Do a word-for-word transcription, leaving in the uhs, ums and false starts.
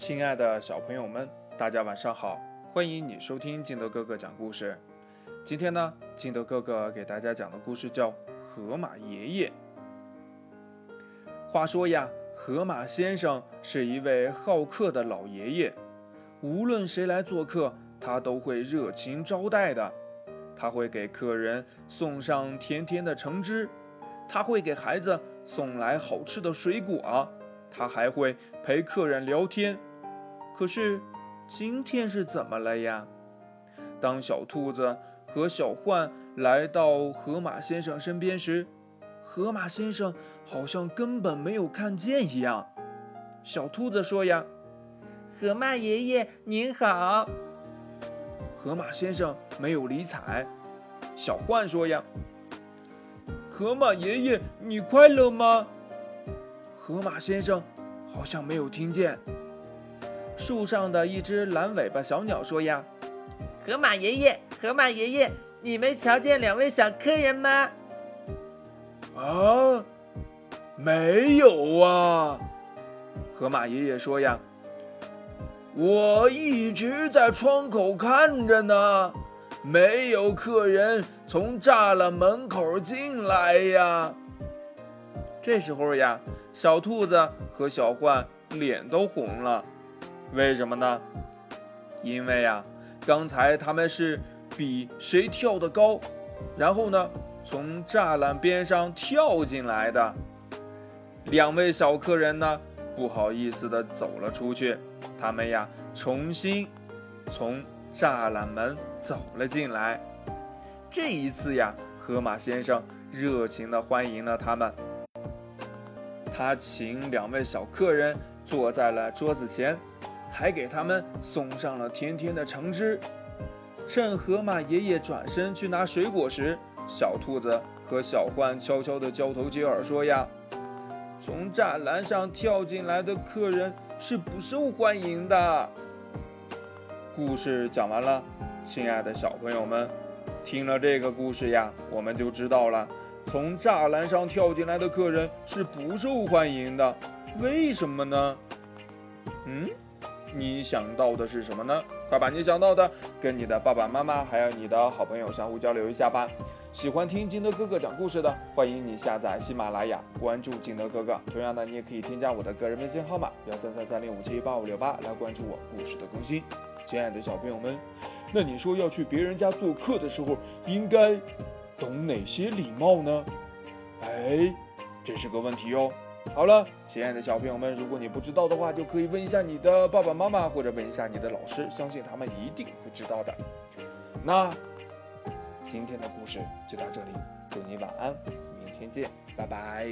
亲爱的小朋友们，大家晚上好，欢迎你收听金德哥哥讲故事。今天呢，金德哥哥给大家讲的故事叫《河马爷爷》。话说呀，河马先生是一位好客的老爷爷，无论谁来做客，他都会热情招待的。他会给客人送上甜甜的橙汁，他会给孩子送来好吃的水果，他还会陪客人聊天。可是今天是怎么了呀？当小兔子和小獾来到河马先生身边时，河马先生好像根本没有看见一样。小兔子说呀：“河马爷爷您好。”河马先生没有理睬。小獾说呀：“河马爷爷你快乐吗？”河马先生好像没有听见。树上的一只蓝尾巴小鸟说呀：“河马爷爷，河马爷爷，你没瞧见两位小客人吗？”啊，没有啊。河马爷爷说呀：“我一直在窗口看着呢，没有客人从栅栏门口进来呀。”这时候呀，小兔子和小獾脸都红了，为什么呢？因为呀，刚才他们是比谁跳得高，然后呢，从栅栏边上跳进来的。两位小客人呢，不好意思地走了出去，他们呀，重新从栅栏门走了进来。这一次呀，河马先生热情地欢迎了他们。他请两位小客人坐在了桌子前，还给他们送上了甜甜的橙汁。趁河马爷爷转身去拿水果时，小兔子和小獾悄悄地交头接耳说呀：“从栅栏上跳进来的客人是不受欢迎的。”故事讲完了，亲爱的小朋友们，听了这个故事呀，我们就知道了，从栅栏上跳进来的客人是不受欢迎的，为什么呢？嗯，你想到的是什么呢？快把你想到的跟你的爸爸妈妈还有你的好朋友相互交流一下吧。喜欢听金德哥哥讲故事的，欢迎你下载喜马拉雅，关注金德哥哥。同样的，你也可以添加我的个人微信号码一三三三零五七八五六八来关注我故事的更新。亲爱的小朋友们，那你说要去别人家做客的时候，应该懂哪些礼貌呢？哎，这是个问题哦。好了，亲爱的小朋友们，如果你不知道的话，就可以问一下你的爸爸妈妈，或者问一下你的老师，相信他们一定会知道的。那今天的故事就到这里，祝你晚安，明天见，拜拜。